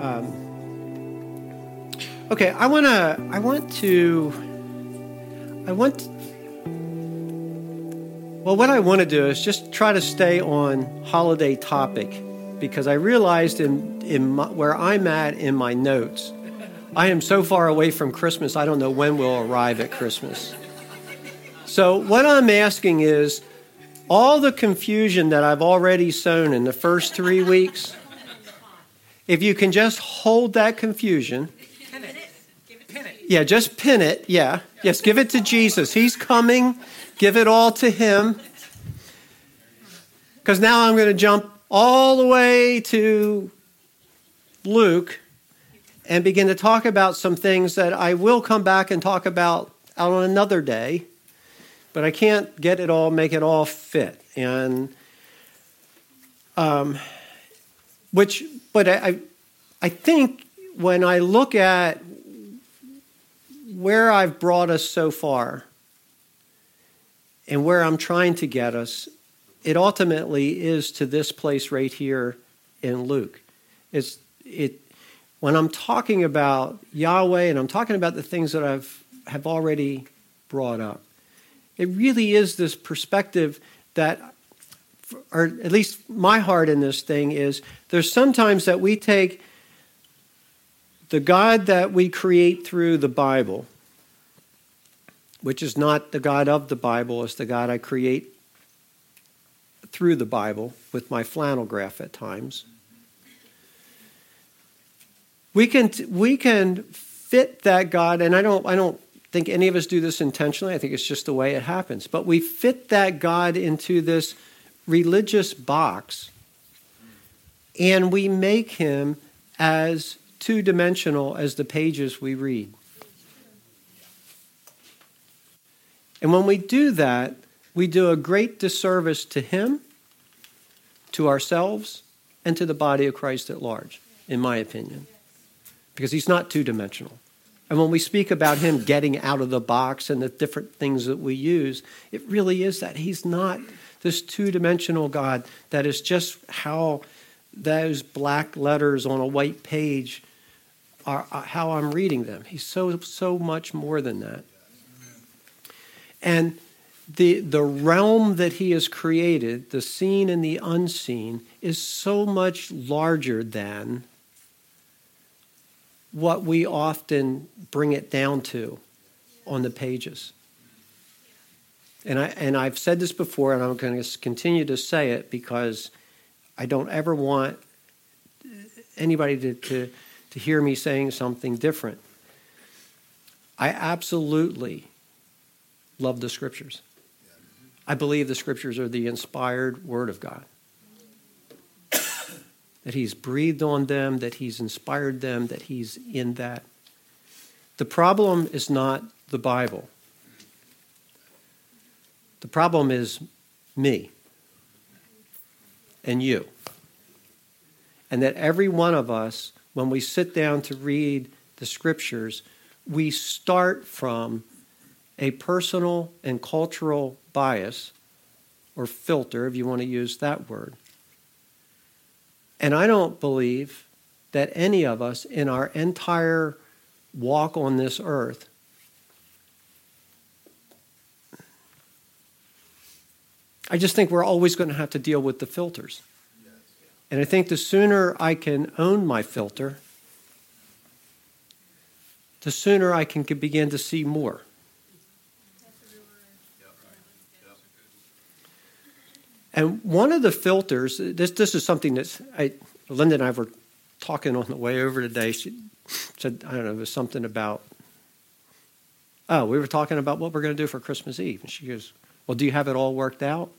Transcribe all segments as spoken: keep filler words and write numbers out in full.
Um, okay, I want to, I want to, I want, to, well, what I want to do is just try to stay on holiday topic, because I realized in, in my, where I'm at in my notes, I am so far away from Christmas, I don't know when we'll arrive at Christmas. So what I'm asking is, all the confusion that I've already sown in the first three weeks, if you can just hold that confusion. Pin it. Pin it. Yeah, just pin it. Yeah. Yes, give it to Jesus. He's coming. Give it all to him. Because now I'm going to jump all the way to Luke and begin to talk about some things that I will come back and talk about on another day, but I can't get it all, make it all fit. And, um, which, but I, I think when I look at where I've brought us so far and where I'm trying to get us, it ultimately is to this place right here in Luke. It's, it, When I'm talking about Yahweh and I'm talking about the things that I've have already brought up, it really is this perspective that, or at least my heart in this thing is, there's sometimes that we take the God that we create through the Bible, which is not the God of the Bible, it's the God I create through the Bible with my flannel graph at times. We can we can fit that God, and I don't I don't think any of us do this intentionally. I think it's just the way it happens. But we fit that God into this religious box, and we make him as two-dimensional as the pages we read. And when we do that, we do a great disservice to him, to ourselves, and to the body of Christ at large, in my opinion. Because he's not two-dimensional. And when we speak about him getting out of the box and the different things that we use, it really is that he's not this two-dimensional God that is just how those black letters on a white page are, how I'm reading them. He's so, so much more than that. And the, the realm that he has created, the seen and the unseen, is so much larger than what we often bring it down to on the pages. And, I, and I've said this before, and I'm going to continue to say it, because I don't ever want anybody to, to, to hear me saying something different. I absolutely love the Scriptures. I believe the Scriptures are the inspired Word of God, that he's breathed on them, that he's inspired them, that he's in that. The problem is not the Bible. The problem is me and you. And that every one of us, when we sit down to read the Scriptures, we start from a personal and cultural bias, or filter, if you want to use that word. And I don't believe that any of us in our entire walk on this earth I just think we're always going to have to deal with the filters. And I think the sooner I can own my filter, the sooner I can begin to see more. And one of the filters, this this is something that I, Linda and I were talking on the way over today. She said, I don't know, it was something about, oh, we were talking about what we're going to do for Christmas Eve. And she goes, well, do you have it all worked out?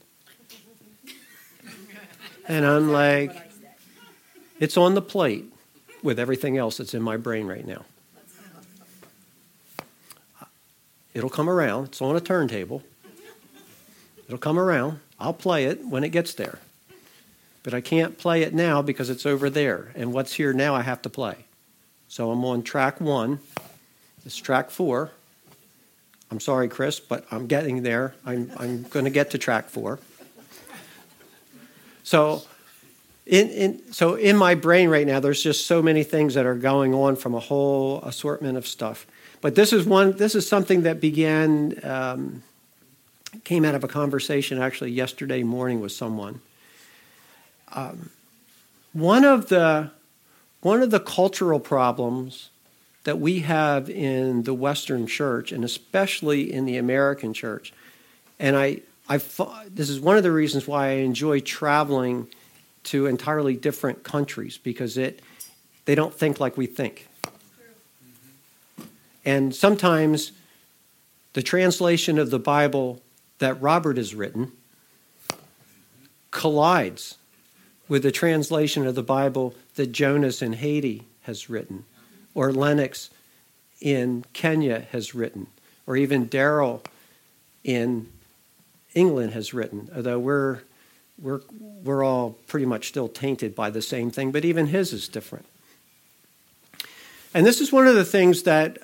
And I'm like, it's on the plate with everything else that's in my brain right now. It'll come around. It's on a turntable. It'll come around. I'll play it when it gets there. But I can't play it now because it's over there. And what's here now I have to play. So I'm on track one. It's track four. I'm sorry, Chris, but I'm getting there. I'm I'm going to get to track four. So in, in, so in my brain right now, there's just so many things that are going on from a whole assortment of stuff. But this is one. This is something that began, um, came out of a conversation actually yesterday morning with someone. Um, one of the one of the cultural problems that we have in the Western church, and especially in the American church, and I, I this is one of the reasons why I enjoy traveling to entirely different countries, because it they don't think like we think. And sometimes the translation of the Bible that Robert has written collides with the translation of the Bible that Jonas in Haiti has written, or Lennox in Kenya has written, or even Darrell in England has written, although we're, we're, we're all pretty much still tainted by the same thing, but even his is different. And this is one of the things that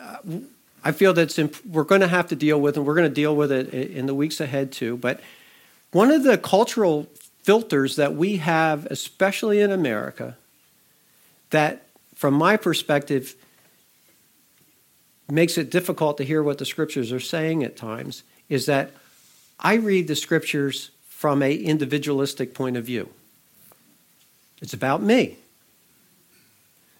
I feel that's imp- we're going to have to deal with, and we're going to deal with it in the weeks ahead too. But one of the cultural filters that we have, especially in America, that from my perspective makes it difficult to hear what the scriptures are saying at times, is that I read the scriptures from an individualistic point of view. It's about me.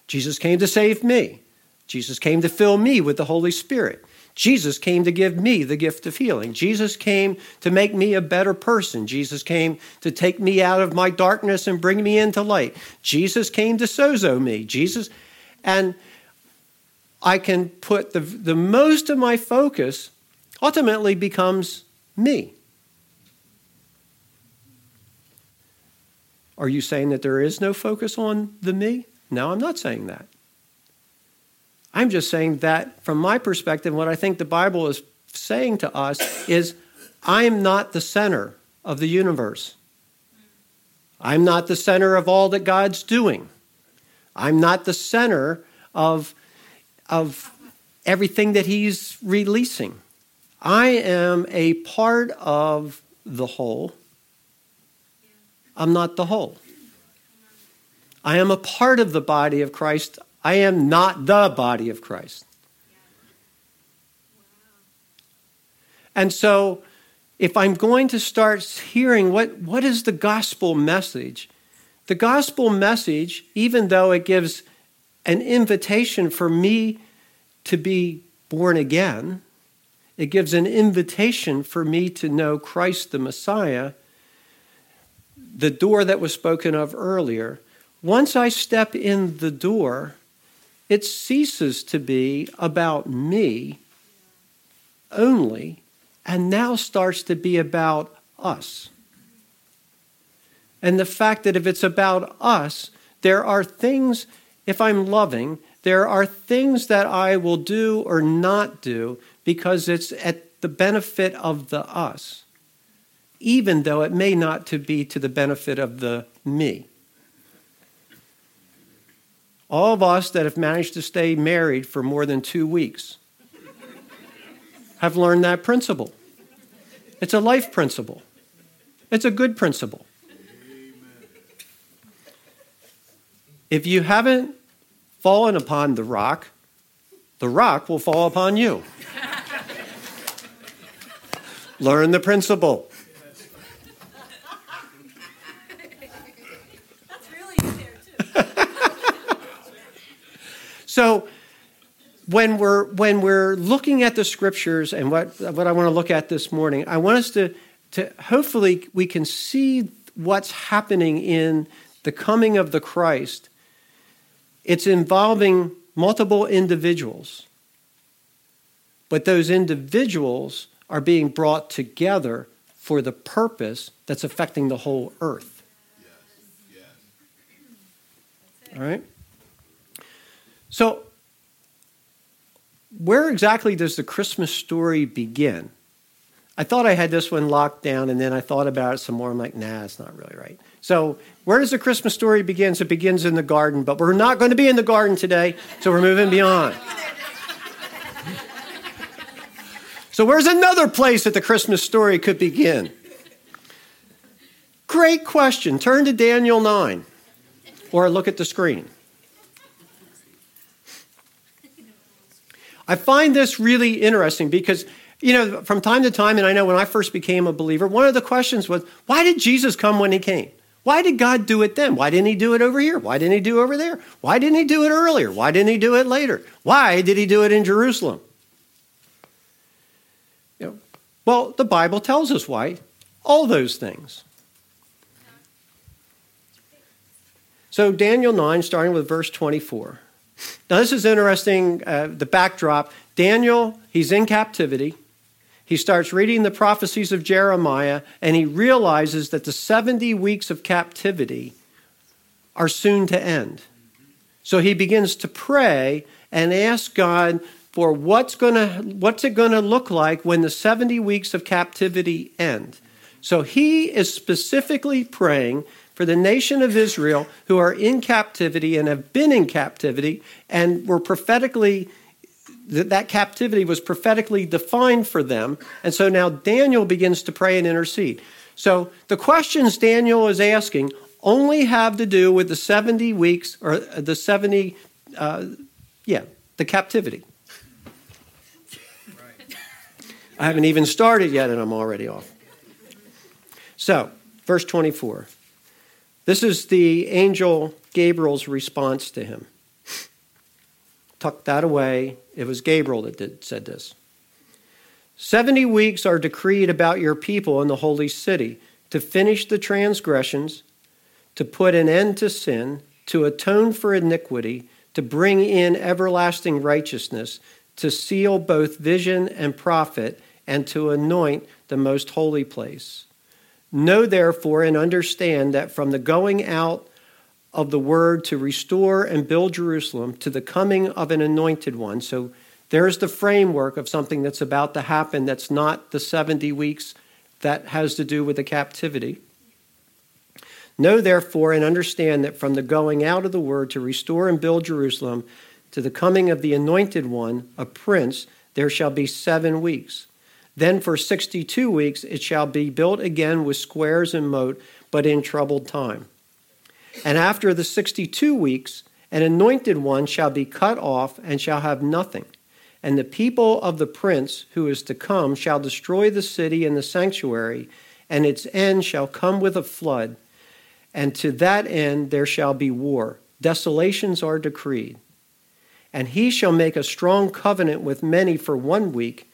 Jesus came to save me. Jesus came to fill me with the Holy Spirit. Jesus came to give me the gift of healing. Jesus came to make me a better person. Jesus came to take me out of my darkness and bring me into light. Jesus came to sozo me. Jesus, and I can put the, the most of my focus ultimately becomes me. Are you saying that there is no focus on the me? No, I'm not saying that. I'm just saying that from my perspective, what I think the Bible is saying to us is, I am not the center of the universe. I'm not the center of all that God's doing. I'm not the center of, of everything that He's releasing. I am a part of the whole. I'm not the whole. I am a part of the body of Christ. I am not the body of Christ. And so if I'm going to start hearing what, what is the gospel message, the gospel message, even though it gives an invitation for me to be born again, it gives an invitation for me to know Christ the Messiah, the door that was spoken of earlier. Once I step in the door, it ceases to be about me only, and now starts to be about us. And the fact that if it's about us, there are things, if I'm loving, there are things that I will do or not do because it's at the benefit of the us, even though it may not to be to the benefit of the me. All of us that have managed to stay married for more than two weeks have learned that principle. It's a life principle. It's a good principle. Amen. If you haven't fallen upon the rock, the rock will fall upon you. Learn the principle. So when we're when we're looking at the scriptures, and what, what I want to look at this morning, I want us to, to hopefully we can see what's happening in the coming of the Christ. It's involving multiple individuals, but those individuals are being brought together for the purpose that's affecting the whole earth. Yes. Yes. All right? So where exactly does the Christmas story begin? I thought I had this one locked down, and then I thought about it some more. I'm like, nah, it's not really right. So where does the Christmas story begin? It begins in the garden, but we're not going to be in the garden today, so we're moving beyond. So where's another place that the Christmas story could begin? Great question. Turn to Daniel nine. or look at the screen. I find this really interesting because, you know, from time to time, and I know when I first became a believer, one of the questions was, why did Jesus come when he came? Why did God do it then? Why didn't he do it over here? Why didn't he do it over there? Why didn't he do it earlier? Why didn't he do it later? Why did he do it in Jerusalem? You know, well, the Bible tells us why. All those things. So Daniel nine, starting with verse twenty-four. Now this is interesting, uh, the backdrop. Daniel, he's in captivity. He starts reading the prophecies of Jeremiah, and he realizes that the seventy weeks of captivity are soon to end. So he begins to pray and ask God for what's gonna, what's it going to look like when the seventy weeks of captivity end. So he is specifically praying for the nation of Israel who are in captivity and have been in captivity and were prophetically, that captivity was prophetically defined for them. And so now Daniel begins to pray and intercede. So the questions Daniel is asking only have to do with the seventy weeks or the seventy, uh, yeah, the captivity. Right. I haven't even started yet and I'm already off. So, verse twenty-four. This is the angel Gabriel's response to him. Tuck that away. It was Gabriel that did, said this. Seventy weeks are decreed about your people in the holy city to finish the transgressions, to put an end to sin, to atone for iniquity, to bring in everlasting righteousness, to seal both vision and prophet, and to anoint the most holy place. Know, therefore, and understand that from the going out of the word to restore and build Jerusalem to the coming of an anointed one. So there's the framework of something that's about to happen that's not the seventy weeks that has to do with the captivity. Know, therefore, and understand that from the going out of the word to restore and build Jerusalem to the coming of the anointed one, a prince, there shall be seven weeks. Then for sixty-two weeks it shall be built again with squares and moat, but in troubled time. And after the sixty-two weeks, an anointed one shall be cut off and shall have nothing. And the people of the prince who is to come shall destroy the city and the sanctuary, and its end shall come with a flood. And to that end there shall be war. Desolations are decreed. And he shall make a strong covenant with many for one week.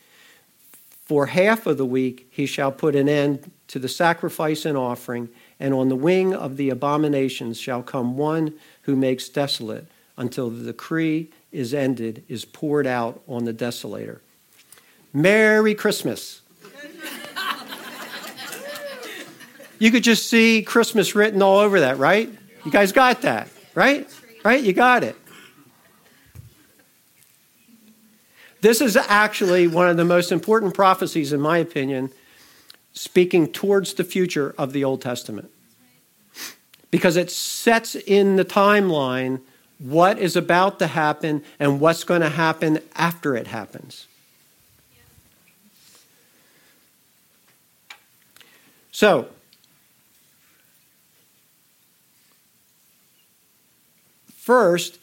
For half of the week he shall put an end to the sacrifice and offering, and on the wing of the abominations shall come one who makes desolate, until the decree is ended, is poured out on the desolator. Merry Christmas. You could just see Christmas written all over that, right? You guys got that, right? Right? You got it. This is actually one of the most important prophecies, in my opinion, speaking towards the future of the Old Testament. Because it sets in the timeline what is about to happen and what's going to happen after it happens. So, first,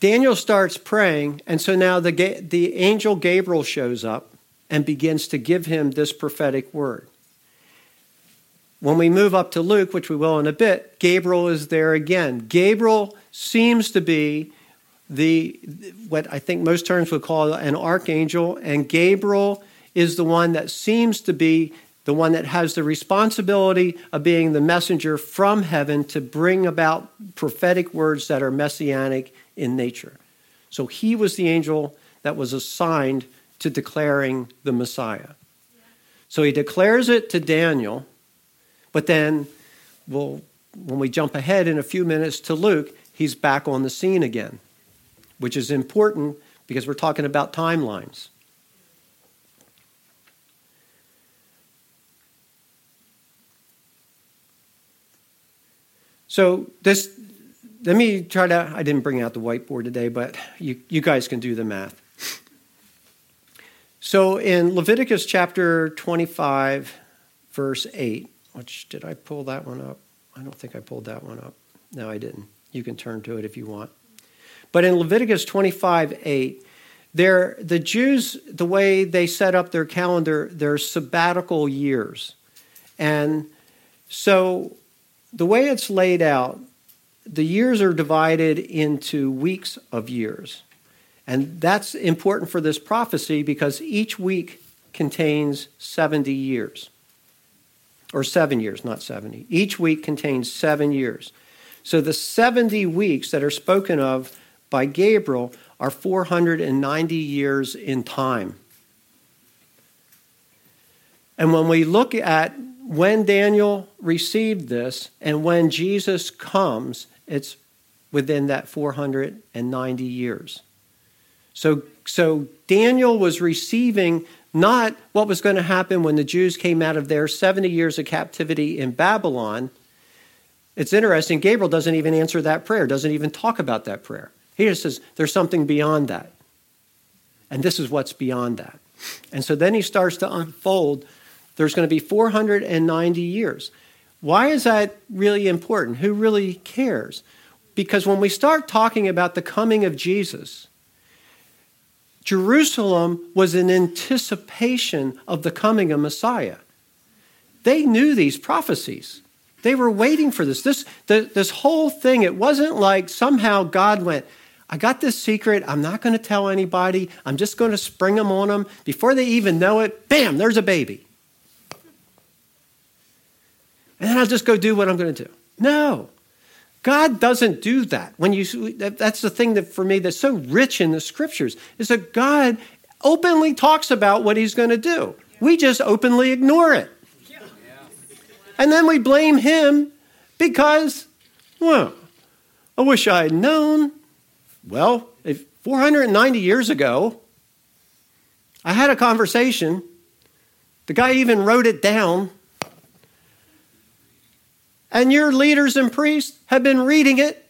Daniel starts praying, and so now the, the angel Gabriel shows up and begins to give him this prophetic word. When we move up to Luke, which we will in a bit, Gabriel is there again. Gabriel seems to be the what I think most terms would call an archangel, and Gabriel is the one that seems to be the one that has the responsibility of being the messenger from heaven to bring about prophetic words that are messianic in nature. So he was the angel that was assigned to declaring the Messiah. Yeah. So he declares it to Daniel, but then we'll, when we jump ahead in a few minutes to Luke, he's back on the scene again, which is important because we're talking about timelines. So this Let me try to, I didn't bring out the whiteboard today, but you, you guys can do the math. So in Leviticus chapter twenty-five, verse eight, which did I pull that one up? I don't think I pulled that one up. No, I didn't. You can turn to it if you want. But in Leviticus twenty-five eight, there the Jews, the way they set up their calendar, their sabbatical years. And so the way it's laid out, the years are divided into weeks of years. And that's important for this prophecy because each week contains seventy years. Or seven years, not seventy. Each week contains seven years. So the seventy weeks that are spoken of by Gabriel are four hundred ninety years in time. And when we look at when Daniel received this and when Jesus comes, it's within that four hundred ninety years. So, so Daniel was receiving not what was going to happen when the Jews came out of their seventy years of captivity in Babylon. It's interesting, Gabriel doesn't even answer that prayer, doesn't even talk about that prayer. He just says, there's something beyond that. And this is what's beyond that. And so then he starts to unfold. There's going to be four hundred ninety years. Why is that really important? Who really cares? Because when we start talking about the coming of Jesus, Jerusalem was in anticipation of the coming of Messiah. They knew these prophecies. They were waiting for this. This, the, this whole thing, it wasn't like somehow God went, I got this secret, I'm not going to tell anybody, I'm just going to spring them on them. Before they even know it, bam, there's a baby. And then I'll just go do what I'm going to do. No, God doesn't do that. When you, that's the thing that for me that's so rich in the scriptures, is that God openly talks about what he's going to do. We just openly ignore it. And then we blame him because, well, I wish I had known. Well, if four hundred ninety years ago, I had a conversation. The guy even wrote it down. And your leaders and priests have been reading it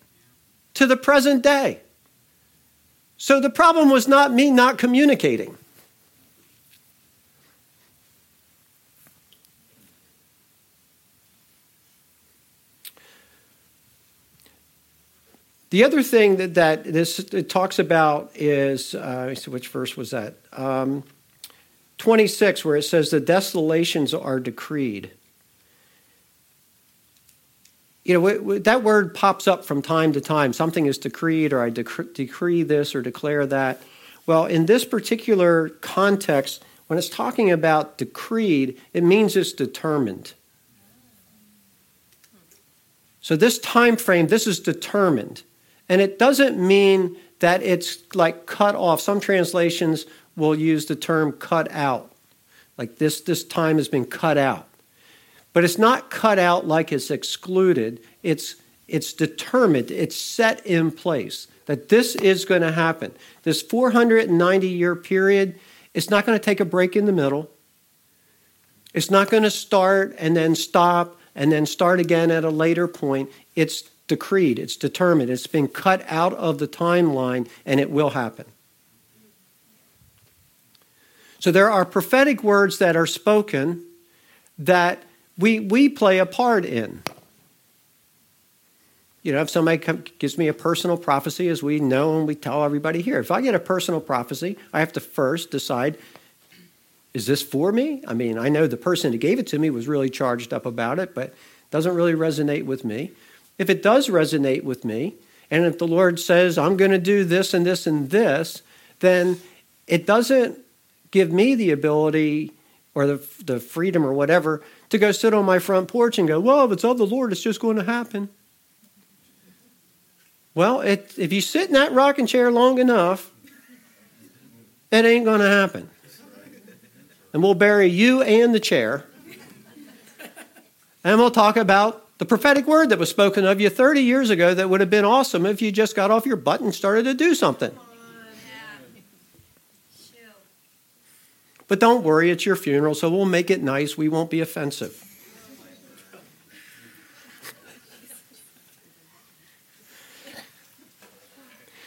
to the present day. So the problem was not me not communicating. The other thing that, that this it talks about is, uh, which verse was that? Um, twenty-six, where it says the desolations are decreed. You know, w- w- that word pops up from time to time. Something is decreed, or I dec- decree this or declare that. Well, in this particular context, when it's talking about decreed, it means it's determined. So this time frame, this is determined. And it doesn't mean that it's like cut off. Some translations will use the term cut out. Like this, this time has been cut out. But it's not cut out like it's excluded. It's, it's determined. It's set in place that this is going to happen. This four hundred ninety year period, it's not going to take a break in the middle. It's not going to start and then stop and then start again at a later point. It's decreed, it's determined, it's been cut out of the timeline, and it will happen. So there are prophetic words that are spoken that we we play a part in. You know, if somebody come, gives me a personal prophecy, as we know and we tell everybody here, if I get a personal prophecy, I have to first decide, is this for me? I mean, I know the person that gave it to me was really charged up about it, but it doesn't really resonate with me. If it does resonate with me, and if the Lord says, I'm going to do this and this and this, then it doesn't give me the ability or the, the freedom or whatever to go sit on my front porch and go, well, if it's of the Lord, it's just going to happen. Well, it, if you sit in that rocking chair long enough, it ain't going to happen. And we'll bury you and the chair. And we'll talk about the prophetic word that was spoken of you thirty years ago that would have been awesome if you just got off your butt and started to do something. But don't worry, it's your funeral, so we'll make it nice. We won't be offensive.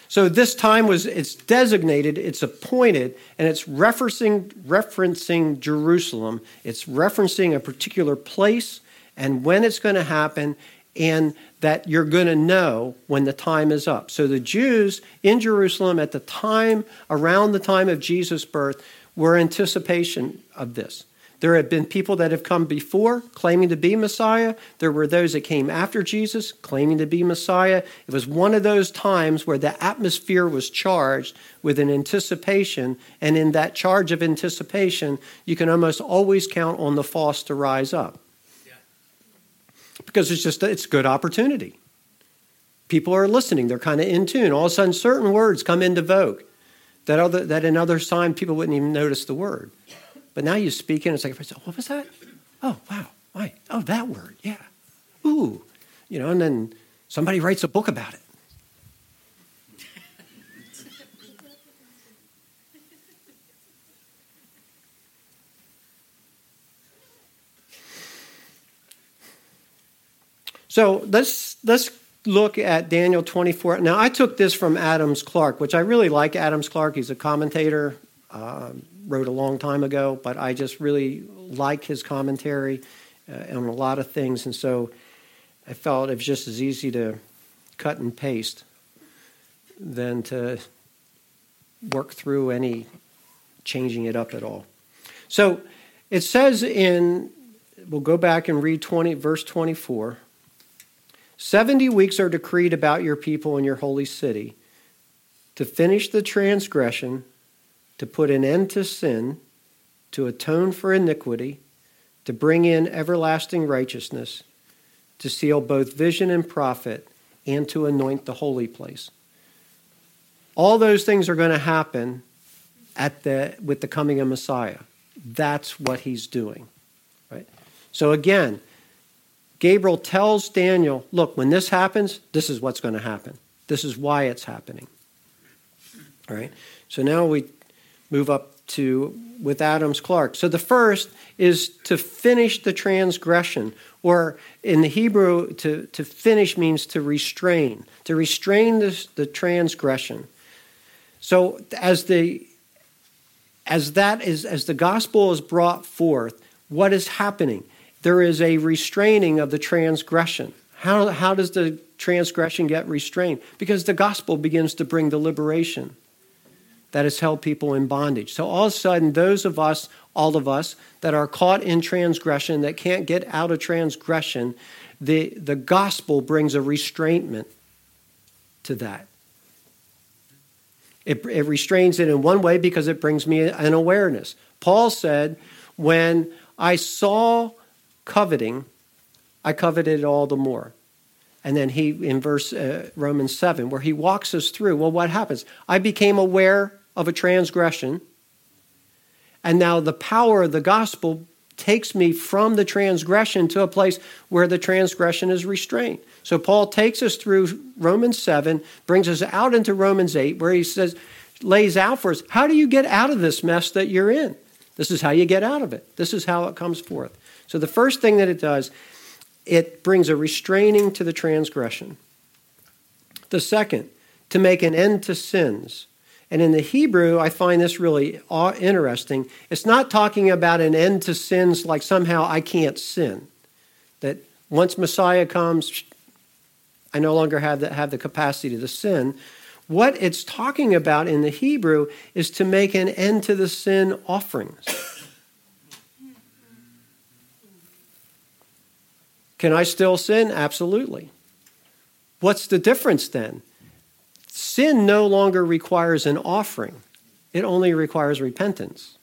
So this time was, it's designated, it's appointed, and it's referencing referencing Jerusalem. It's referencing a particular place and when it's going to happen. and that you're going to know when the time is up. So the Jews in Jerusalem at the time, around the time of Jesus' birth, were in anticipation of this. There have been people that have come before claiming to be Messiah. There were those that came after Jesus claiming to be Messiah. It was one of those times where the atmosphere was charged with an anticipation, and in that charge of anticipation, you can almost always count on the false to rise up. Yeah. Because it's just, it's a good opportunity. People are listening. They're kind of in tune. All of a sudden, certain words come into vogue that, other, that another time people wouldn't even notice the word. But now you speak and it's like, what was that? Oh, wow. Right. Oh, that word. Yeah. Ooh. You know, and then somebody writes a book about it. So let's let's look at Daniel twenty-four. Now, I took this from Adams Clark, which I really like Adams Clark. He's a commentator. Um, wrote a long time ago, but I just really like his commentary uh, on a lot of things, and so I felt it was just as easy to cut and paste than to work through any changing it up at all. So it says in, we'll go back and read twenty, verse twenty-four, seventy weeks are decreed about your people in your holy city to finish the transgression, to put an end to sin, to atone for iniquity, to bring in everlasting righteousness, to seal both vision and prophet, and to anoint the holy place. All those things are going to happen at the with the coming of Messiah. That's what he's doing, right? So again, Gabriel tells Daniel, look, when this happens, this is what's going to happen. This is why it's happening, all right? So now we move up to with Adams Clark. So the first is to finish the transgression, or in the Hebrew, to, to finish means to restrain, to restrain this, the transgression. So as the as that is as the gospel is brought forth, what is happening? There is a restraining of the transgression. How how does the transgression get restrained? Because the gospel begins to bring the liberation that has held people in bondage. So all of a sudden, those of us, all of us, that are caught in transgression, that can't get out of transgression, the, the gospel brings a restraintment to that. It, it restrains it in one way because it brings me an awareness. Paul said, when I saw coveting, I coveted it all the more. And then he, in verse uh, Romans seven, where he walks us through, well, what happens? I became aware of a transgression, and now the power of the gospel takes me from the transgression to a place where the transgression is restrained. So Paul takes us through Romans seven, brings us out into Romans eight, where he says, lays out for us, how do you get out of this mess that you're in? This is how you get out of it. This is how it comes forth. So the first thing that it does, it brings a restraining to the transgression. The second, to make an end to sins. And in the Hebrew, I find this really interesting. It's not talking about an end to sins like somehow I can't sin. That once Messiah comes, I no longer have the, have the capacity to sin. What it's talking about in the Hebrew is to make an end to the sin offerings. Can I still sin? Absolutely. What's the difference then? Sin no longer requires an offering. It only requires repentance.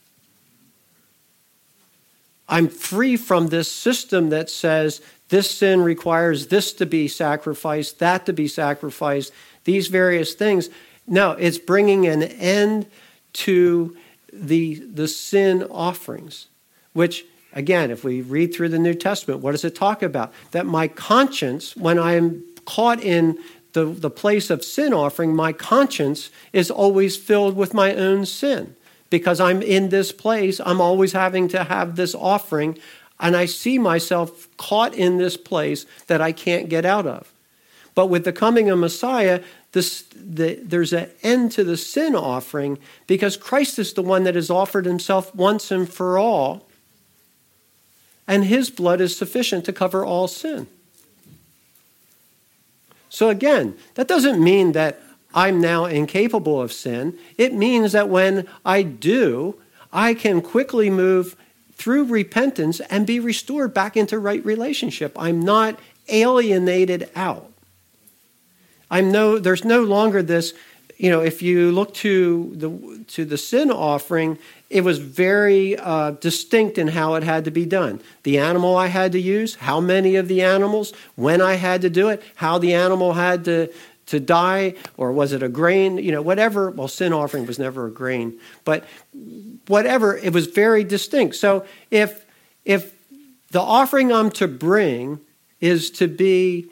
I'm free from this system that says this sin requires this to be sacrificed, that to be sacrificed, these various things. No, it's bringing an end to the, the sin offerings, which, again, if we read through the New Testament, what does it talk about? That my conscience, when I am caught in the, the place of sin offering, my conscience is always filled with my own sin. Because I'm in this place, I'm always having to have this offering, and I see myself caught in this place that I can't get out of. But with the coming of Messiah, this, the, there's an end to the sin offering, because Christ is the one that has offered himself once and for all, and his blood is sufficient to cover all sin. So again, that doesn't mean that I'm now incapable of sin. It means that when I do, I can quickly move through repentance and be restored back into right relationship. I'm not alienated out. I'm no, there's no longer this, you know, if you look to the to the sin offering, it was very uh, distinct in how it had to be done. The animal I had to use, how many of the animals, when I had to do it, how the animal had to to die, or was it a grain, you know, whatever. Well, sin offering was never a grain, but whatever, it was very distinct. So if if the offering I'm to bring is to be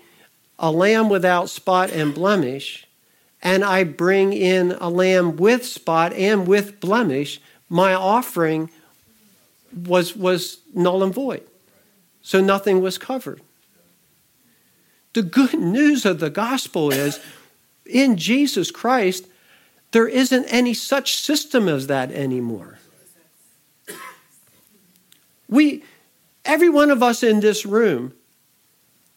a lamb without spot and blemish, and I bring in a lamb with spot and with blemish, my offering was was null and void. So nothing was covered. The good news of the gospel is, in Jesus Christ, there isn't any such system as that anymore. We, every one of us in this room,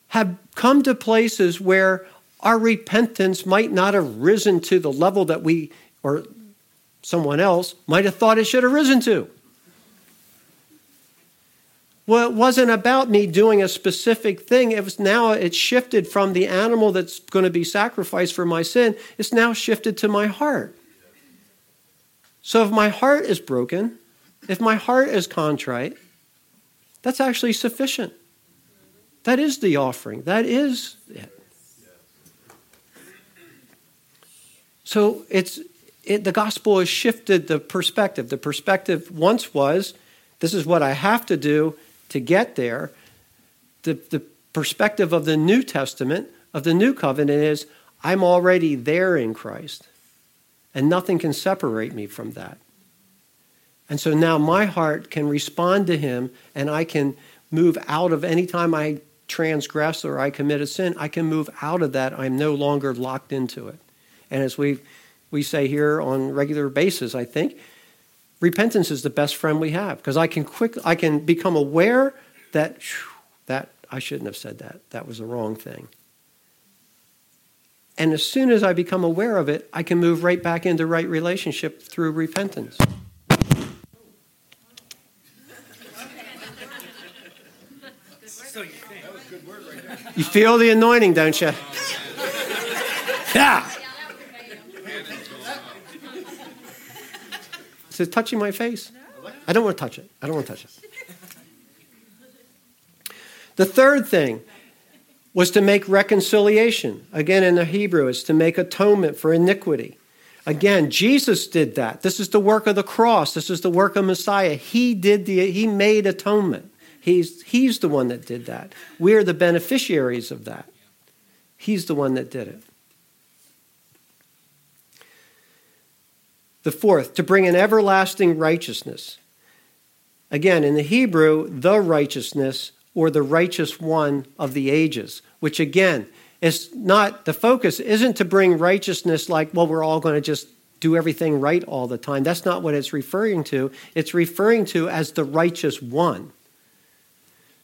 have come to places where our repentance might not have risen to the level that we, or someone else, might have thought it should have risen to. Well, it wasn't about me doing a specific thing. It was now it's shifted from the animal that's going to be sacrificed for my sin. It's now shifted to my heart. So if my heart is broken, if my heart is contrite, that's actually sufficient. That is the offering. That is it. So it's it, the gospel has shifted the perspective. The perspective once was, this is what I have to do to get there. The, the perspective of the New Testament, of the New Covenant is, I'm already there in Christ, and nothing can separate me from that. And so now my heart can respond to him, and I can move out of any time I transgress or I commit a sin, I can move out of that. I'm no longer locked into it. And as we we say here on a regular basis, I think, repentance is the best friend we have, because I can quick, I can become aware that that I shouldn't have said that. That was the wrong thing. And as soon as I become aware of it, I can move right back into right relationship through repentance. You feel the anointing, don't you? Yeah. Is it touching my face? I don't want to touch it. I don't want to touch it. The third thing was to make reconciliation. Again, in the Hebrew, it's to make atonement for iniquity. Again, Jesus did that. This is the work of the cross. This is the work of Messiah. He did the. He made atonement. He's, he's the one that did that. We're the beneficiaries of that. He's the one that did it. The fourth, to bring an everlasting righteousness. Again, in the Hebrew, the righteousness, or the righteous one of the ages, which again, is not, the focus isn't to bring righteousness like, well, we're all going to just do everything right all the time. That's not what it's referring to. It's referring to as the righteous one.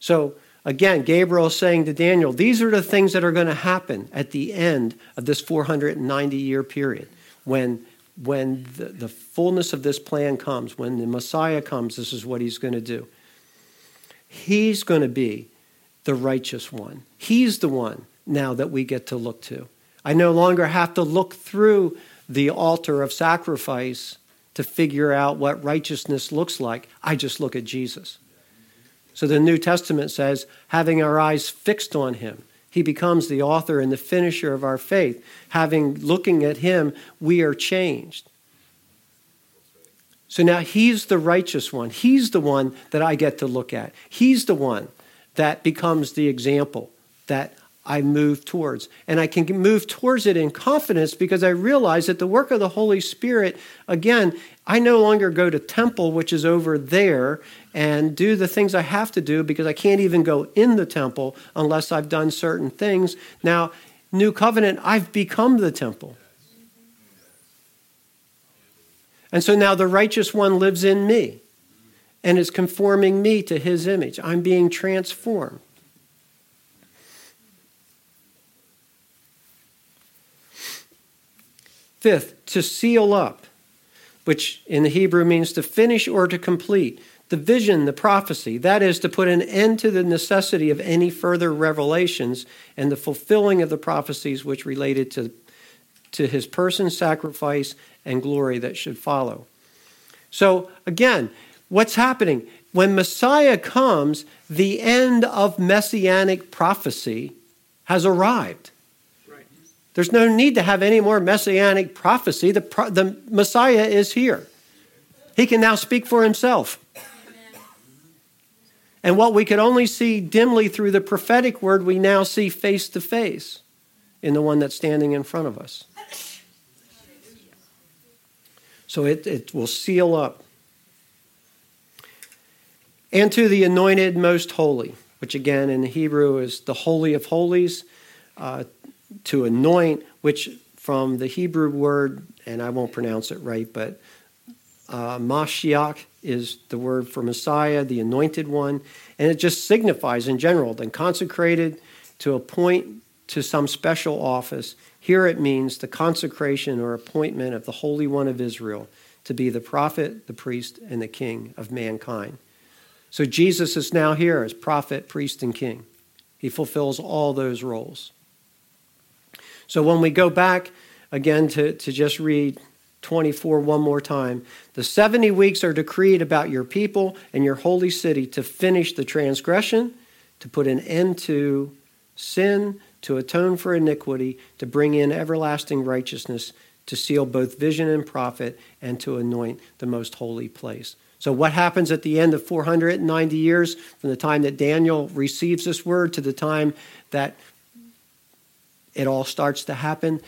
So again, Gabriel is saying to Daniel, these are the things that are going to happen at the end of this four hundred ninety year period. When, when the, the fullness of this plan comes, when the Messiah comes, this is what he's going to do. He's going to be the righteous one. He's the one now that we get to look to. I no longer have to look through the altar of sacrifice to figure out what righteousness looks like. I just look at Jesus. So the New Testament says, having our eyes fixed on him, he becomes the author and the finisher of our faith. Having looking at him, we are changed. So now he's the righteous one. He's the one that I get to look at. He's the one that becomes the example that I move towards. And I can move towards it in confidence because I realize that the work of the Holy Spirit, again, I no longer go to temple, which is over there, and do the things I have to do because I can't even go in the temple unless I've done certain things. Now, New Covenant, I've become the temple. And so now the righteous one lives in me and is conforming me to his image. I'm being transformed. Fifth, to seal up, which in the Hebrew means to finish or to complete. The vision, the prophecy, that is to put an end to the necessity of any further revelations and the fulfilling of the prophecies which related to, to his person, sacrifice, and glory that should follow. So again, what's happening? When Messiah comes, the end of messianic prophecy has arrived. Right. There's no need to have any more messianic prophecy. The, pro- the Messiah is here. He can now speak for himself. And what we could only see dimly through the prophetic word, we now see face to face in the one that's standing in front of us. So it, it will seal up. And to the anointed most holy, which again in Hebrew is the holy of holies, uh, to anoint, which from the Hebrew word, and I won't pronounce it right, but uh, Mashiach, is the word for Messiah, the anointed one, and it just signifies in general, then consecrated to appoint to some special office. Here it means the consecration or appointment of the Holy One of Israel to be the prophet, the priest, and the king of mankind. So Jesus is now here as prophet, priest, and king. He fulfills all those roles. So when we go back again to, to just read twenty-four one more time. The seventy weeks are decreed about your people and your holy city to finish the transgression, to put an end to sin, to atone for iniquity, to bring in everlasting righteousness, to seal both vision and prophet, and to anoint the most holy place. So what happens at the end of four hundred ninety years from the time that Daniel receives this word to the time that it all starts to happen?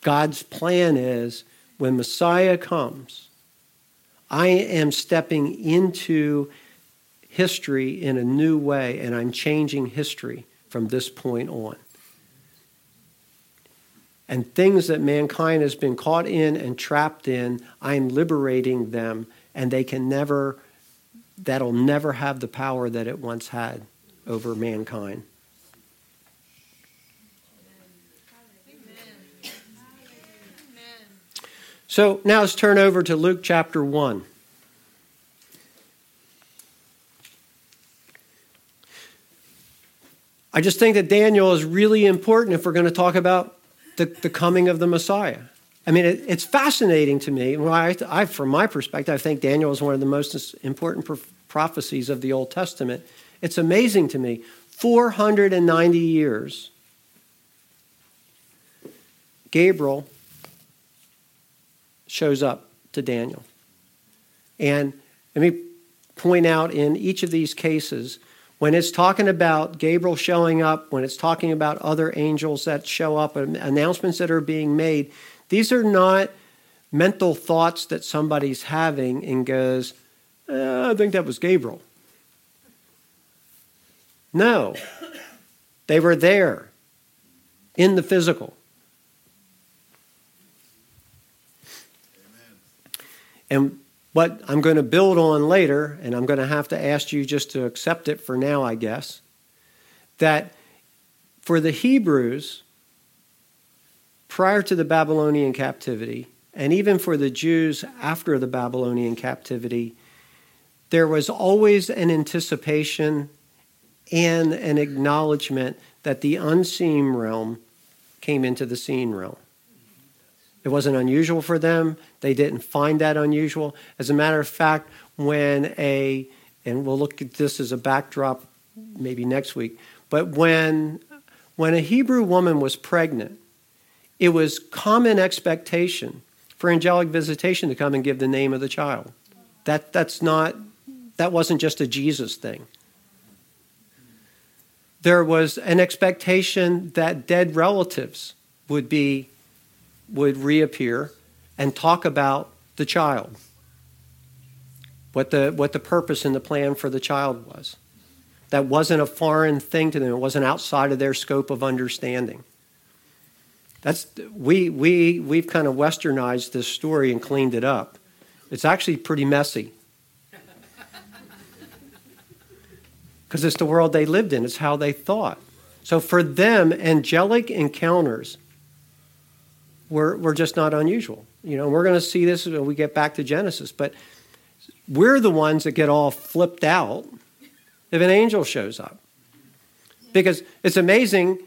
God's plan is, when Messiah comes, I am stepping into history in a new way, and I'm changing history from this point on. And things that mankind has been caught in and trapped in, I'm liberating them, and they can never, that'll never have the power that it once had over mankind. So now let's turn over to Luke chapter one. I just think that Daniel is really important if we're going to talk about the, the coming of the Messiah. I mean, it, it's fascinating to me. Well, I, I, from my perspective, I think Daniel is one of the most important prof- prophecies of the Old Testament. It's amazing to me. four hundred ninety years, Gabriel shows up to Daniel. And let me point out in each of these cases, when it's talking about Gabriel showing up, when it's talking about other angels that show up, and announcements that are being made, these are not mental thoughts that somebody's having and goes, uh, I think that was Gabriel. No, they were there in the physical. And what I'm going to build on later, and I'm going to have to ask you just to accept it for now, I guess, that for the Hebrews, prior to the Babylonian captivity, and even for the Jews after the Babylonian captivity, there was always an anticipation and an acknowledgement that the unseen realm came into the seen realm. It wasn't unusual for them. They didn't find that unusual. As a matter of fact, when a, and we'll look at this as a backdrop maybe next week, but when, when a Hebrew woman was pregnant, it was common expectation for angelic visitation to come and give the name of the child. That, that's not, that wasn't just a Jesus thing. There was an expectation that dead relatives would be would reappear and talk about the child, what the what the purpose and the plan for the child was. That wasn't a foreign thing to them. It wasn't outside of their scope of understanding. That's we we we've kind of westernized this story and cleaned it up. It's actually pretty messy because it's the world they lived in. It's how they thought. So for them, angelic encounters we're we're just not unusual. You know, we're going to see this when we get back to Genesis, but we're the ones that get all flipped out if an angel shows up. Because it's amazing,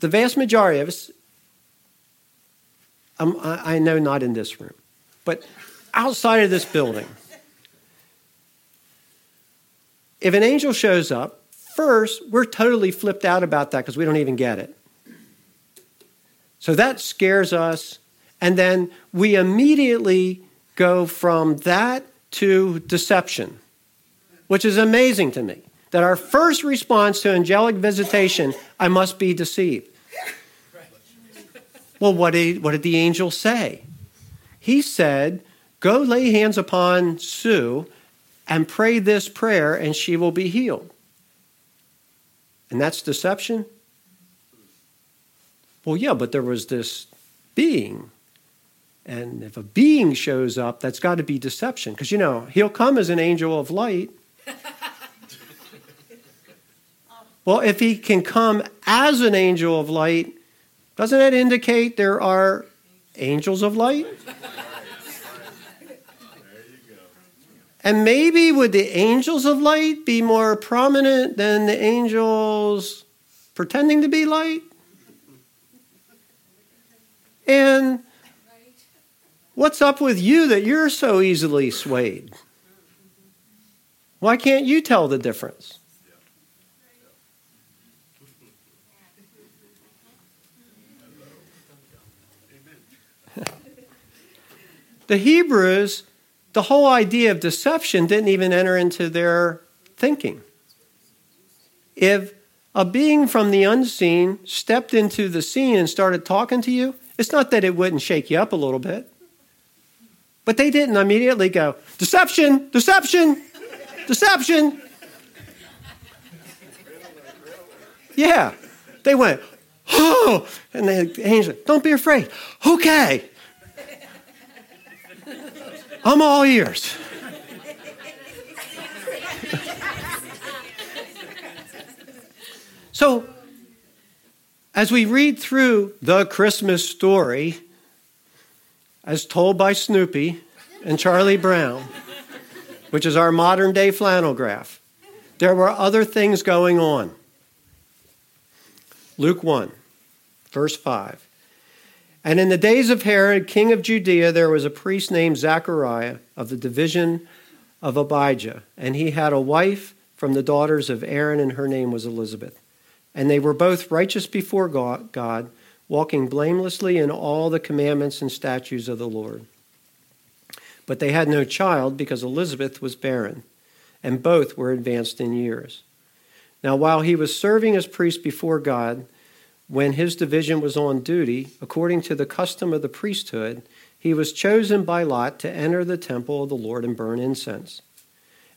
the vast majority of us, um, I, I know not in this room, but outside of this building, if an angel shows up, first, we're totally flipped out about that because we don't even get it. So that scares us, and then we immediately go from that to deception, which is amazing to me, that our first response to angelic visitation, I must be deceived. Well, what did, what did the angel say? He said, go lay hands upon Sue and pray this prayer, and she will be healed. And that's deception? Well, yeah, but there was this being. And if a being shows up, that's got to be deception. Because, you know, he'll come as an angel of light. Well, if he can come as an angel of light, doesn't that indicate there are angels of light? And maybe would the angels of light be more prominent than the angels pretending to be light? And what's up with you that you're so easily swayed? Why can't you tell the difference? The Hebrews, the whole idea of deception didn't even enter into their thinking. If a being from the unseen stepped into the scene and started talking to you, it's not that it wouldn't shake you up a little bit, but they didn't immediately go, deception, deception, deception. Yeah, they went, oh, and the angel, don't be afraid, okay. I'm all ears. So, as we read through the Christmas story, as told by Snoopy and Charlie Brown, which is our modern-day flannel graph, there were other things going on. Luke one, verse five. And in the days of Herod, king of Judea, there was a priest named Zechariah of the division of Abijah. And he had a wife from the daughters of Aaron, and her name was Elizabeth. And they were both righteous before God, walking blamelessly in all the commandments and statutes of the Lord. But they had no child because Elizabeth was barren, and both were advanced in years. Now, while he was serving as priest before God, when his division was on duty, according to the custom of the priesthood, he was chosen by lot to enter the temple of the Lord and burn incense.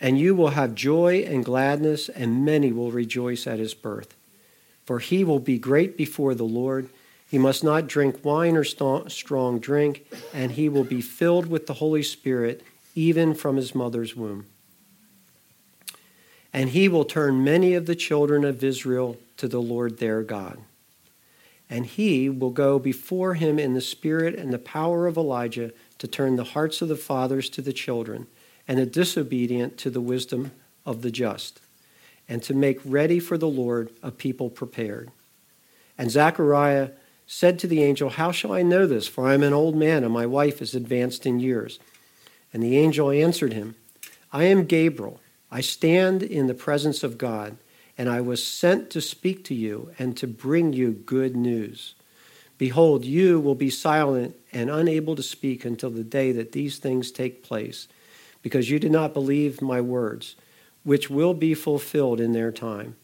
And you will have joy and gladness, and many will rejoice at his birth. For he will be great before the Lord. He must not drink wine or strong drink, and he will be filled with the Holy Spirit, even from his mother's womb. And he will turn many of the children of Israel to the Lord their God. And he will go before him in the spirit and the power of Elijah to turn the hearts of the fathers to the children and the disobedient to the wisdom of the just, and to make ready for the Lord a people prepared. And Zechariah said to the angel, how shall I know this? For I am an old man and my wife is advanced in years. And the angel answered him, I am Gabriel. I stand in the presence of God, and I was sent to speak to you and to bring you good news. Behold, you will be silent and unable to speak until the day that these things take place, because you did not believe my words, which will be fulfilled in their time.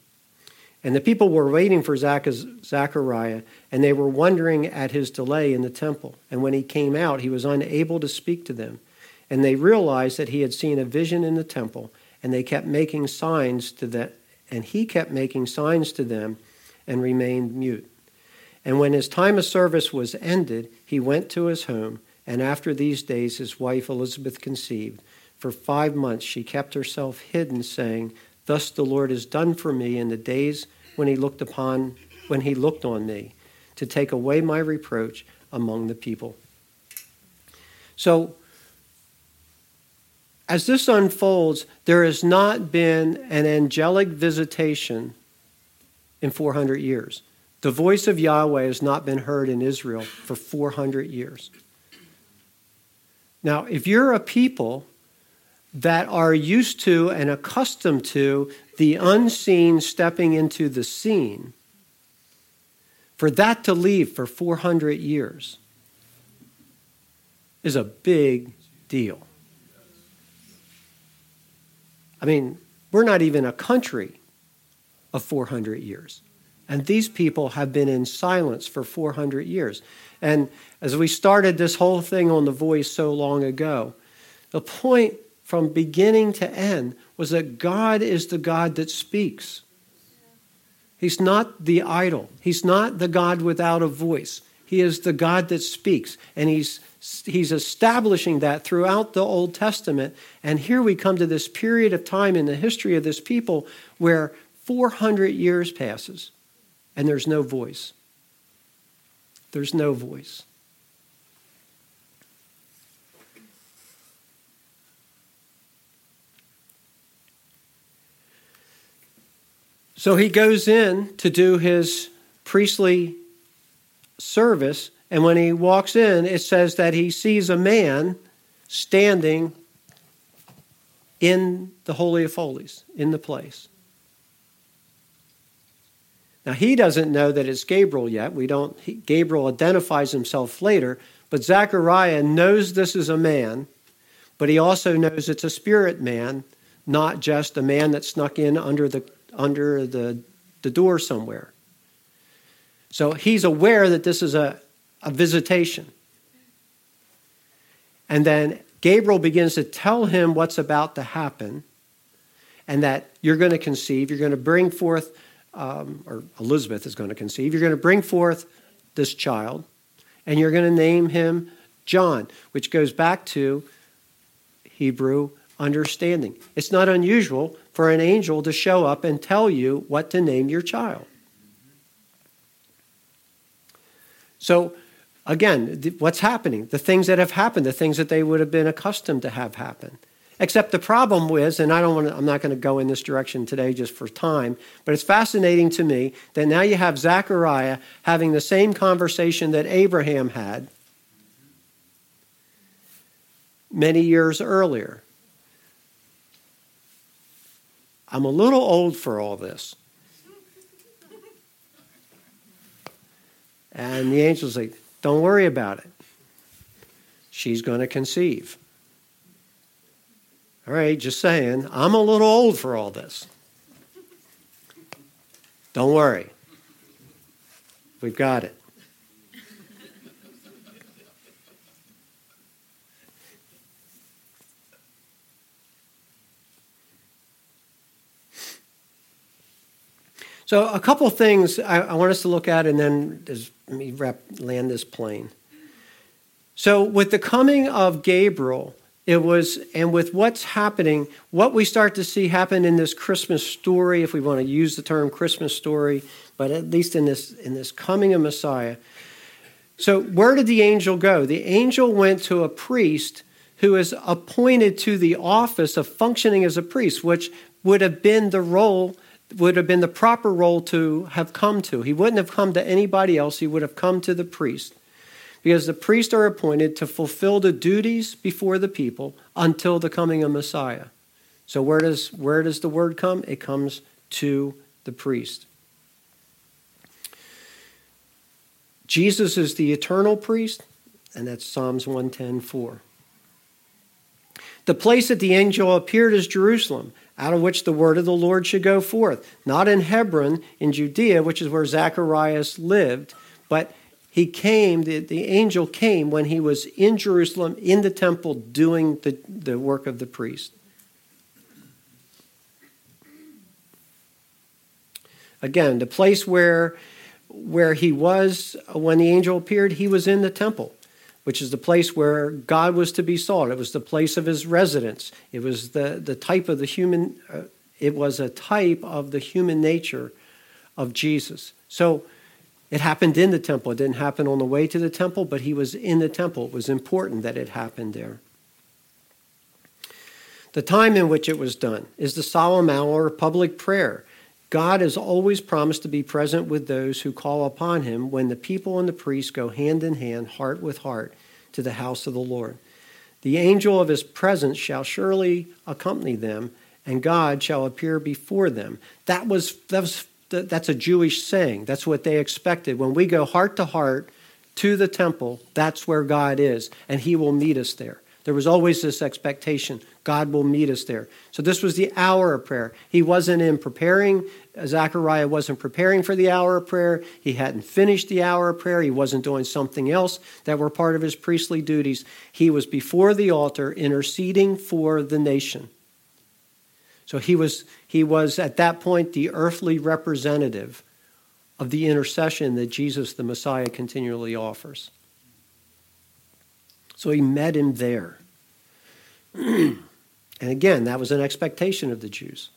And the people were waiting for Zechariah, and they were wondering at his delay in the temple. And when he came out, he was unable to speak to them. And they realized that he had seen a vision in the temple, and they kept making signs to them, and he kept making signs to them and remained mute. And when his time of service was ended, he went to his home, and after these days his wife Elizabeth conceived. For five months she kept herself hidden, saying, "Thus the Lord has done for me in the days when he looked upon, when he looked on me, to take away my reproach among the people." So, as this unfolds, there has not been an angelic visitation in four hundred years. The voice of Yahweh has not been heard in Israel for four hundred years. Now, if you're a people that are used to and accustomed to the unseen stepping into the seen, for that to leave for four hundred years is a big deal. I mean, we're not even a country of four hundred years. And these people have been in silence for four hundred years. And as we started this whole thing on The Voice so long ago, the point from beginning to end was that God is the God that speaks. He's not the idol. He's not the God without a voice. He is the God that speaks. And he's, he's establishing that throughout the Old Testament. And here we come to this period of time in the history of this people where four hundred years passes and there's no voice. There's no voice. So he goes in to do his priestly service, and when he walks in, it says that he sees a man standing in the Holy of Holies, in the place. Now, he doesn't know that it's Gabriel yet. We don't. He, Gabriel identifies himself later, but Zechariah knows this is a man, but he also knows it's a spirit man, not just a man that snuck in under the under the, the door somewhere. So he's aware that this is a, a visitation. And then Gabriel begins to tell him what's about to happen and that you're going to conceive, you're going to bring forth, um, or Elizabeth is going to conceive, you're going to bring forth this child and you're going to name him John, which goes back to Hebrew understanding. It's not unusual for an angel to show up and tell you what to name your child. So, again, what's happening? The things that have happened, the things that they would have been accustomed to have happen. Except the problem was, and I don't want to, I'm not going to go in this direction today just for time, but it's fascinating to me that now you have Zechariah having the same conversation that Abraham had many years earlier. I'm a little old for all this. And the angel's like, don't worry about it. She's going to conceive. All right, just saying, I'm a little old for all this. Don't worry. We've got it. So a couple things I, I want us to look at, and then let me wrap, land this plane. So with the coming of Gabriel, it was, and with what's happening, what we start to see happen in this Christmas story, if we want to use the term Christmas story, but at least in this in this coming of Messiah. So where did the angel go? The angel went to a priest who is appointed to the office of functioning as a priest, which would have been the role would have been the proper role to have come to. He wouldn't have come to anybody else. He would have come to the priest because the priests are appointed to fulfill the duties before the people until the coming of Messiah. So where does, where does the word come? It comes to the priest. Jesus is the eternal priest, and that's Psalms one ten four. The place that the angel appeared is Jerusalem, out of which the word of the Lord should go forth. Not in Hebron, in Judea, which is where Zacharias lived, but he came, the, the angel came when he was in Jerusalem, in the temple, doing the, the work of the priest. Again, the place where, where he was when the angel appeared, he was in the temple, which is the place where God was to be sought. It was the place of his residence. It was the, the type of the human, uh, it was a type of the human nature of Jesus. So it happened in the temple. It didn't happen on the way to the temple, but he was in the temple. It was important that it happened there. The time in which it was done is the solemn hour of public prayer. God has always promised to be present with those who call upon him when the people and the priests go hand in hand, heart with heart, to the house of the Lord. The angel of his presence shall surely accompany them, and God shall appear before them. That was, that was that's a Jewish saying. That's what they expected. When we go heart to heart to the temple, that's where God is, and he will meet us there. There was always this expectation, God will meet us there. So this was the hour of prayer. He wasn't in preparing, Zechariah wasn't preparing for the hour of prayer. He hadn't finished the hour of prayer. He wasn't doing something else that were part of his priestly duties. He was before the altar interceding for the nation. So he was, he was at that point the earthly representative of the intercession that Jesus the Messiah continually offers. So he met him there. And again, that was an expectation of the Jews.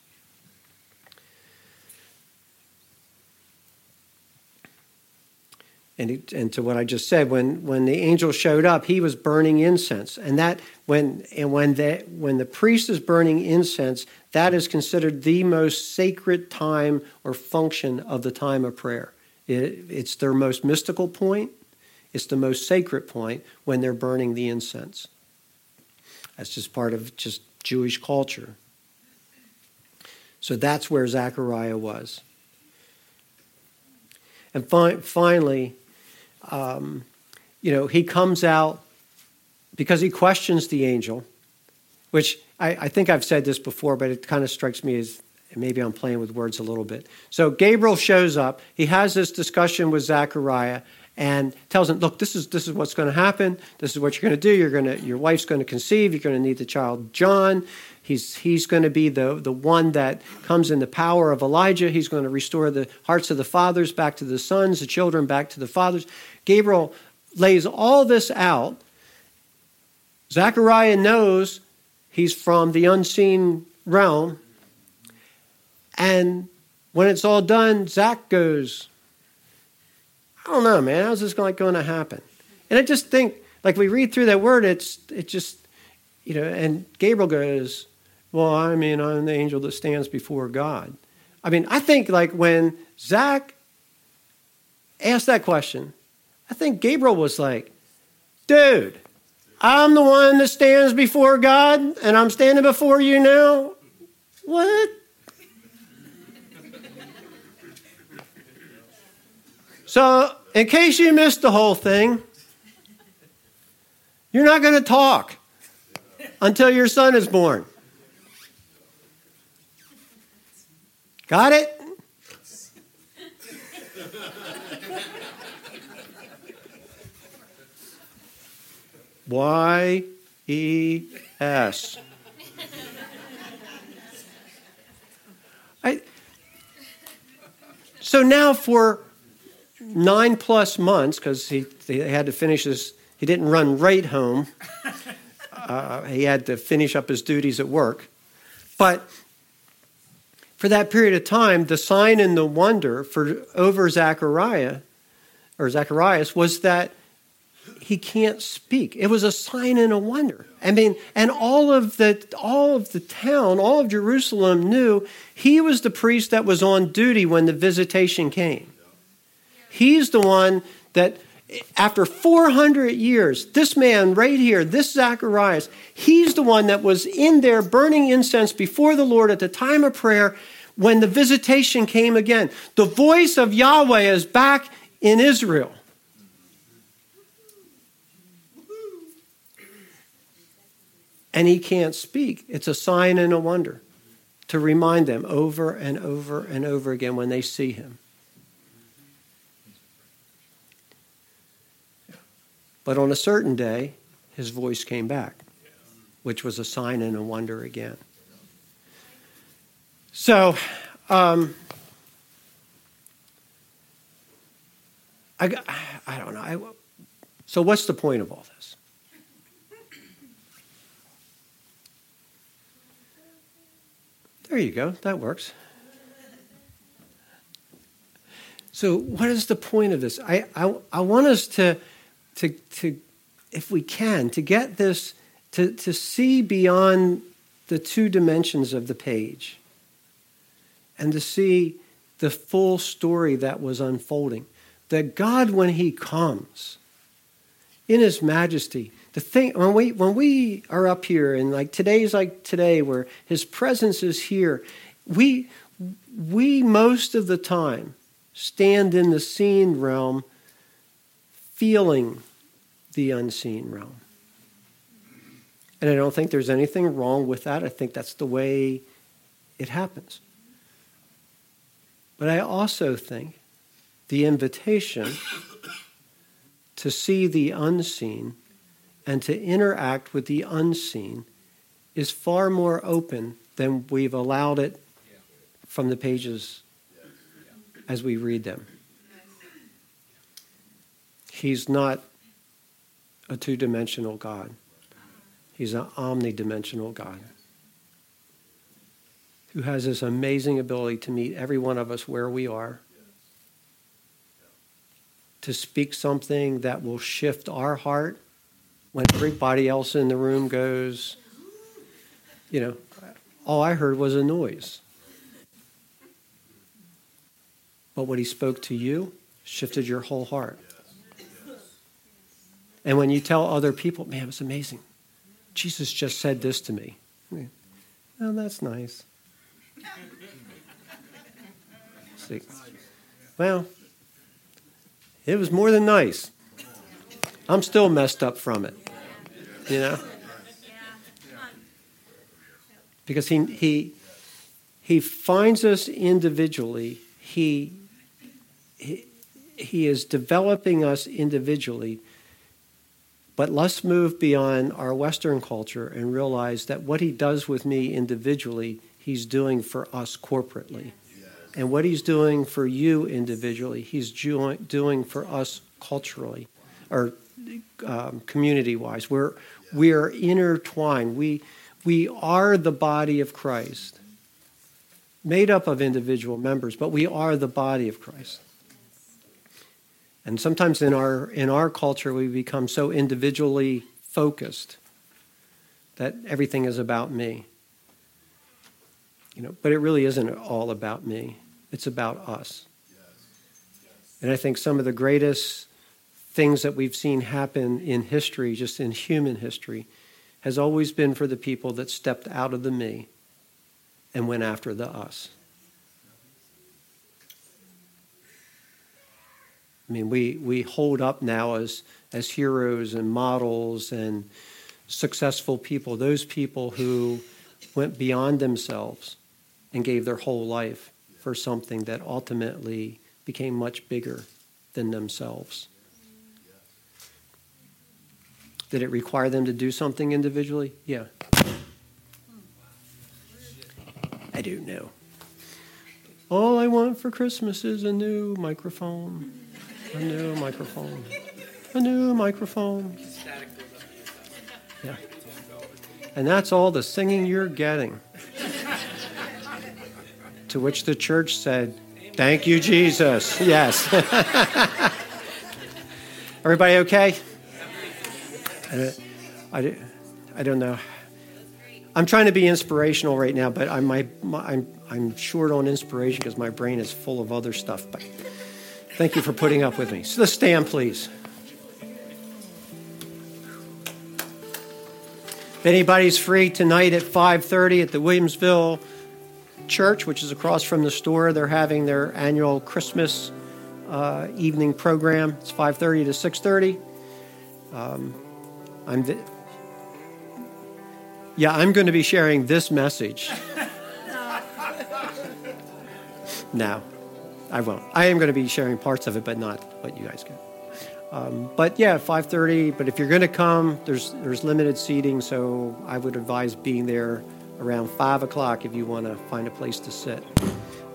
And, it, and to what I just said, when, when the angel showed up, he was burning incense. And that when and when the when the priest is burning incense, that is considered the most sacred time or function of the time of prayer. It, it's their most mystical point. It's the most sacred point when they're burning the incense. That's just part of just Jewish culture. So that's where Zechariah was. And fi- finally, um, you know, he comes out because he questions the angel, which I, I think I've said this before, but it kind of strikes me as maybe I'm playing with words a little bit. So Gabriel shows up. He has this discussion with Zechariah, and tells him, look, this is this is what's going to happen. This is what you're going to do. You're going to your wife's going to conceive. You're going to need the child John. He's he's going to be the the one that comes in the power of Elijah. He's going to restore the hearts of the fathers back to the sons, the children back to the fathers. Gabriel lays all this out. Zechariah knows he's from the unseen realm. And when it's all done, Zach goes, I don't know, man. How's this going to happen? And I just think, like we read through that word, it's it just, you know, and Gabriel goes, well, I mean, I'm the angel that stands before God. I mean, I think like when Zach asked that question, I think Gabriel was like, dude, I'm the one that stands before God, and I'm standing before you now? What? So, in case you missed the whole thing, you're not going to talk until your son is born. Got it? Y E S. I, so now for nine plus months, because he, he had to finish his, he didn't run right home. Uh, he had to finish up his duties at work. But for that period of time, the sign and the wonder for over Zechariah, or Zacharias, was that he can't speak. It was a sign and a wonder. I mean, and all of the all of the town, all of Jerusalem knew he was the priest that was on duty when the visitation came. He's the one that after four hundred years, this man right here, this Zacharias, he's the one that was in there burning incense before the Lord at the time of prayer when the visitation came again. The voice of Yahweh is back in Israel. and he can't speak, it's a sign and a wonder to remind them over and over and over again when they see him. But on a certain day, his voice came back, which was a sign and a wonder again. So, um, I, I don't know. I, so what's the point of all this? There you go. That works. So what is the point of this? I I, I want us to, to, to, if we can, to get this, to, to see beyond the two dimensions of the page and to see the full story that was unfolding. That God, when he comes, in his majesty, the thing when we when we are up here and like today's like today where his presence is here, we we most of the time stand in the seen realm feeling the unseen realm. And I don't think there's anything wrong with that. I think that's the way it happens. But I also think the invitation to see the unseen and to interact with the unseen is far more open than we've allowed it from the pages as we read them. He's not a two-dimensional God. He's an omnidimensional God who has this amazing ability to meet every one of us where we are, to speak something that will shift our heart when everybody else in the room goes, you know, all I heard was a noise. But what he spoke to you shifted your whole heart. And when you tell other people, man, it's amazing. Jesus just said this to me. Well, that's nice. See, well, it was more than nice. I'm still messed up from it, you know? Because he he he finds us individually. He, he he is developing us individually. But let's move beyond our Western culture and realize that what he does with me individually, he's doing for us corporately. And what he's doing for you individually, he's doing for us culturally or um, community-wise. We're, we are intertwined. We, we are the body of Christ, made up of individual members, but we are the body of Christ. And sometimes in our, in our culture, we become so individually focused that everything is about me. You know, but it really isn't all about me. It's about us. And I think some of the greatest things that we've seen happen in history, just in human history, has always been for the people that stepped out of the me and went after the us. I mean, we, we hold up now as, as heroes and models and successful people, those people who went beyond themselves and gave their whole life for something that ultimately became much bigger than themselves. Did it require them to do something individually? Yeah. I do know. All I want for Christmas is a new microphone. A new microphone. A new microphone. Yeah. And that's all the singing you're getting. To which the church said, thank you, Jesus. Yes. Everybody okay? I, I don't know. I'm trying to be inspirational right now, but I'm, my, my, I'm, I'm short on inspiration because my brain is full of other stuff. But thank you for putting up with me. So let's stand, please. If anybody's free tonight at five thirty at the Williamsville Church, which is across from the store, they're having their annual Christmas uh, evening program. It's five thirty to six thirty. Um, I'm the, Yeah, I'm going to be sharing this message. No, I won't. I am going to be sharing parts of it, but not what you guys get. Um, but yeah, five thirty, but if you're going to come, there's there's limited seating, so I would advise being there around five o'clock if you want to find a place to sit.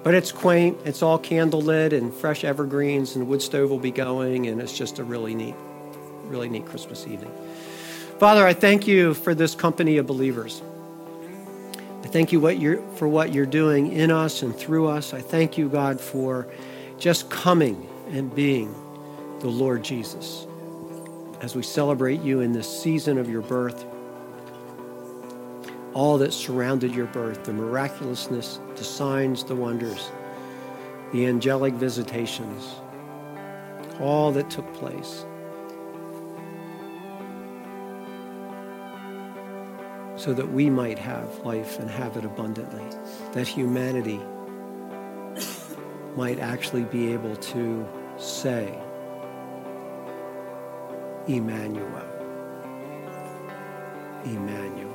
But it's quaint, it's all candlelit, and fresh evergreens, and the wood stove will be going, and it's just a really neat, really neat Christmas evening. Father, I thank you for this company of believers. I thank you what you're, for what you're doing in us and through us. I thank you, God, for just coming and being the Lord Jesus as we celebrate you in this season of your birth, all that surrounded your birth, the miraculousness, the signs, the wonders, the angelic visitations, all that took place. So that we might have life and have it abundantly, that humanity might actually be able to say, Emmanuel, Emmanuel.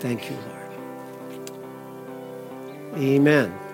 Thank you, Lord. Amen.